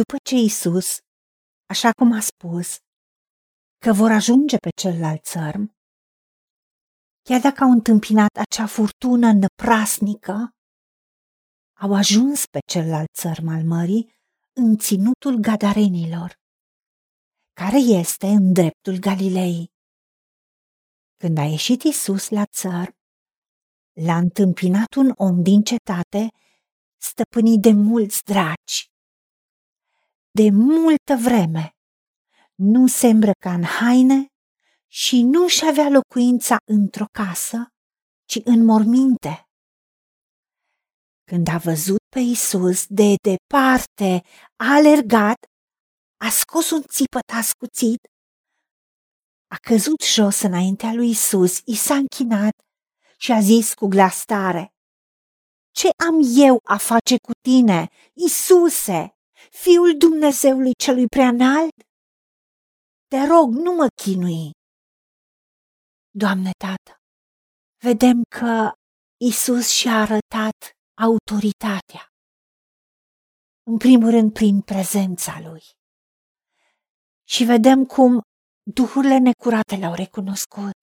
după ce Iisus, așa cum a spus, că vor ajunge pe celălalt țărm, chiar dacă au întâmpinat acea furtună năprasnică, au ajuns pe celălalt țărm al mării în ținutul Gadarenilor, care este în dreptul Galilei. Când a ieșit Iisus la țărm, l-a întâmpinat un om din cetate, stăpânit de mulți draci. De multă vreme nu se îmbrăca în haine și nu-și avea locuința într-o casă, ci în morminte. Când a văzut pe Iisus de departe, a alergat, a scos un țipăt ascuțit, a căzut jos înaintea lui Iisus, i s-a închinat și a zis cu glas tare: „Ce am eu a face cu tine, Iisuse, Fiul Dumnezeului celui preanalt? Te rog, nu mă chinui!” Doamne Tată, vedem că Iisus și-a arătat autoritatea, în primul rând prin prezența Lui. Și vedem cum duhurile necurate L-au recunoscut.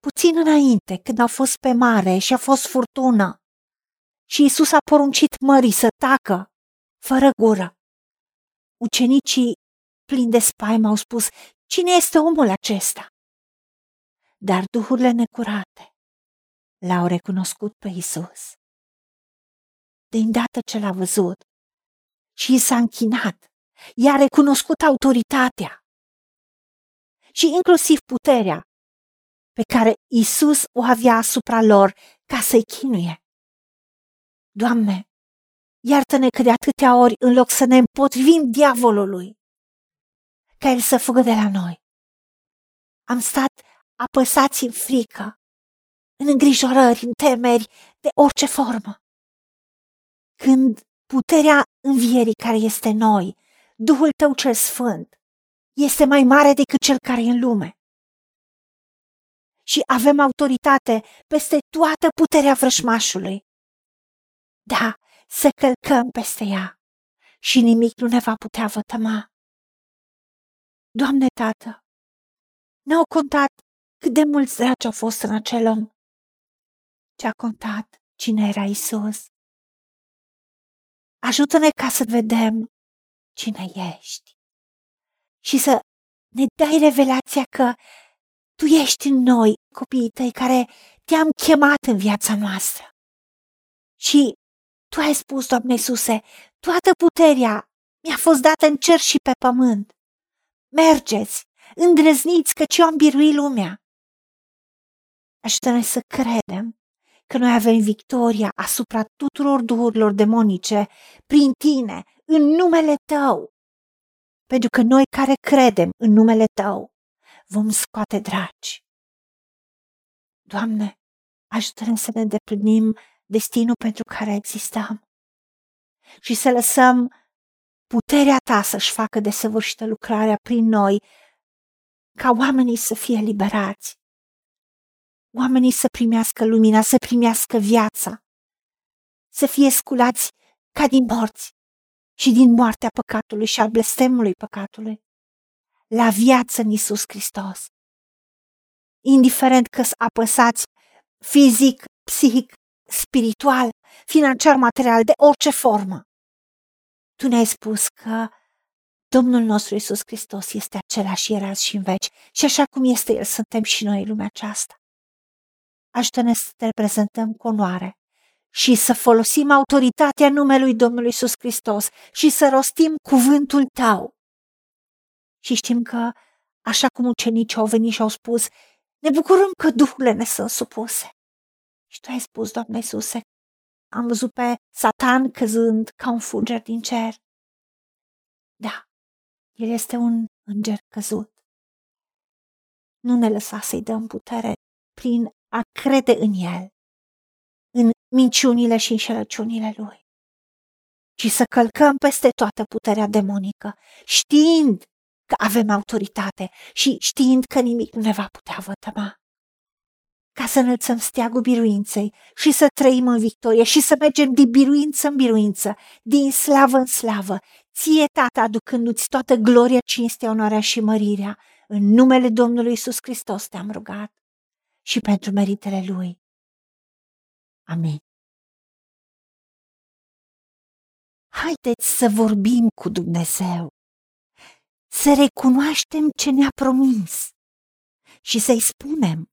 Puțin înainte, când au fost pe mare și a fost furtună, și Iisus a poruncit mării să tacă, fără gură, ucenicii plini de spaimă au spus: „Cine este omul acesta?” Dar duhurile necurate L-au recunoscut pe Iisus. De îndată ce L-a văzut și i s-a închinat, i-a recunoscut autoritatea și inclusiv puterea pe care Iisus o avea asupra lor ca să-i chinuie. Doamne, iartă-ne că de atâtea ori, în loc să ne împotrivim diavolului, ca el să fugă de la noi, am stat apăsați în frică, în îngrijorări, în temeri, de orice formă. Când puterea învierii care este în noi, Duhul Tău cel Sfânt, este mai mare decât cel care e în lume. Și avem autoritate peste toată puterea vrășmașului. Da, să călcăm peste ea și nimic nu ne va putea vătăma. Doamne Tată, n-au contat cât de mulți dragi au fost în acel om, ce a contat cine era Iisus. Ajută-ne ca să vedem cine ești și să ne dai revelația că Tu ești în noi, copiii Tăi care Te-am chemat în viața noastră. Și Tu ai spus, Doamne Iisuse, toată puterea mi-a fost dată în cer și pe pământ. Mergeți, îndrăzniți, căci eu am biruit lumea. Ajută-ne să credem că noi avem victoria asupra tuturor duhurilor demonice prin Tine, în numele Tău. Pentru că noi care credem în numele Tău vom scoate draci. Doamne, ajută-ne să ne îndeplinim destinul pentru care existăm și să lăsăm puterea Ta să-și facă desăvârșită lucrarea prin noi, ca oamenii să fie liberați, oamenii să primească lumina, să primească viața, să fie sculați ca din morți și din moartea păcatului și a blestemului păcatului la viață în Iisus Hristos. Indiferent că-s apăsați fizic, psihic, spiritual, financiar, material, de orice formă, Tu ne-ai spus că Domnul nostru Iisus Hristos este același ieri, azi și în veci și așa cum este El, suntem și noi în lumea aceasta. Ajută-ne să Te reprezentăm cu onoare și să folosim autoritatea numelui Domnului Iisus Hristos și să rostim cuvântul Tău. Și știm că, așa cum ucenicii au venit și au spus: „Ne bucurăm că duhurile ne sunt supuse.” Și Tu ai spus, Doamne Iisuse, am văzut pe Satan căzând ca un fulger din cer. Da, el este un înger căzut. Nu ne lăsa să-i dăm putere prin a crede în el, în minciunile și înșelăciunile lui, ci să călcăm peste toată puterea demonică, știind că avem autoritate și știind că nimic nu ne va putea vătăma. ca să înălțăm steagul biruinței și să trăim în victorie și să mergem din biruință în biruință, din slavă în slavă, ție, Tată, aducându-ți toată gloria, cinstea, onoarea și mărirea. În numele Domnului Iisus Hristos te-am rugat și pentru meritele Lui. Amin. Haideți să vorbim cu Dumnezeu, să recunoaștem ce ne-a promis și să-i spunem: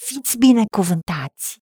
Fiți binecuvântați!